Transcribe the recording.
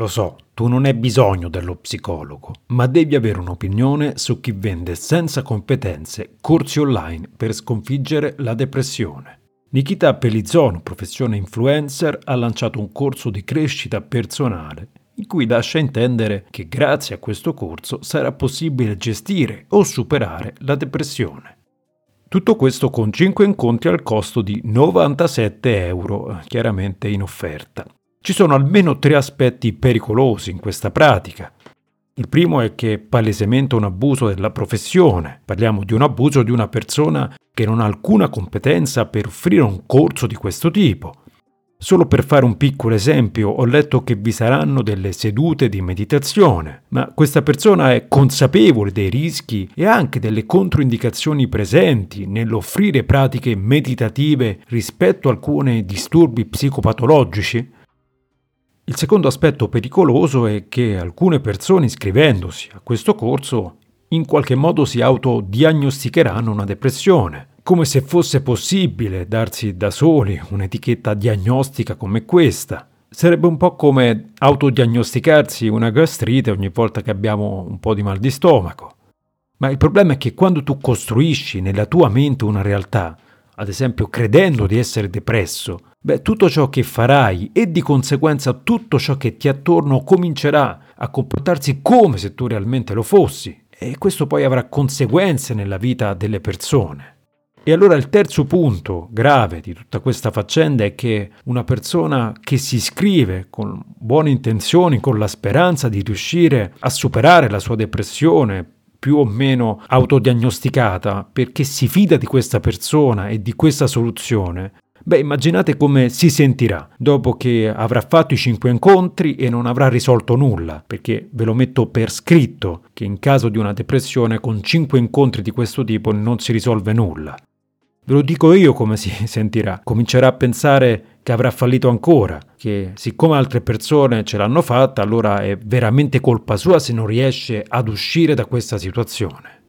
Lo so, tu non hai bisogno dello psicologo, ma devi avere un'opinione su chi vende senza competenze corsi online per sconfiggere la depressione. Nikita Pelizon, professione influencer, ha lanciato un corso di crescita personale in cui lascia intendere che grazie a questo corso sarà possibile gestire o superare la depressione. Tutto questo con 5 incontri al costo di €97, chiaramente in offerta. Ci sono almeno 3 aspetti pericolosi in questa pratica. Il primo è che è palesemente un abuso della professione. Parliamo di un abuso di una persona che non ha alcuna competenza per offrire un corso di questo tipo. Solo per fare un piccolo esempio, ho letto che vi saranno delle sedute di meditazione, ma questa persona è consapevole dei rischi e anche delle controindicazioni presenti nell'offrire pratiche meditative rispetto a alcuni disturbi psicopatologici? Il secondo aspetto pericoloso è che alcune persone iscrivendosi a questo corso in qualche modo si autodiagnosticheranno una depressione, come se fosse possibile darsi da soli un'etichetta diagnostica come questa. Sarebbe un po' come autodiagnosticarsi una gastrite ogni volta che abbiamo un po' di mal di stomaco. Ma il problema è che quando tu costruisci nella tua mente una realtà, ad esempio credendo di essere depresso, tutto ciò che farai e di conseguenza tutto ciò che ti attorno comincerà a comportarsi come se tu realmente lo fossi, e questo poi avrà conseguenze nella vita delle persone. E allora il terzo punto grave di tutta questa faccenda è che una persona che si iscrive con buone intenzioni, con la speranza di riuscire a superare la sua depressione, più o meno autodiagnosticata, perché si fida di questa persona e di questa soluzione, immaginate come si sentirà dopo che avrà fatto i 5 incontri e non avrà risolto nulla, perché ve lo metto per scritto che in caso di una depressione con 5 incontri di questo tipo non si risolve nulla. Ve lo dico io come si sentirà. Comincerà a pensare che avrà fallito ancora, che siccome altre persone ce l'hanno fatta, allora è veramente colpa sua se non riesce ad uscire da questa situazione.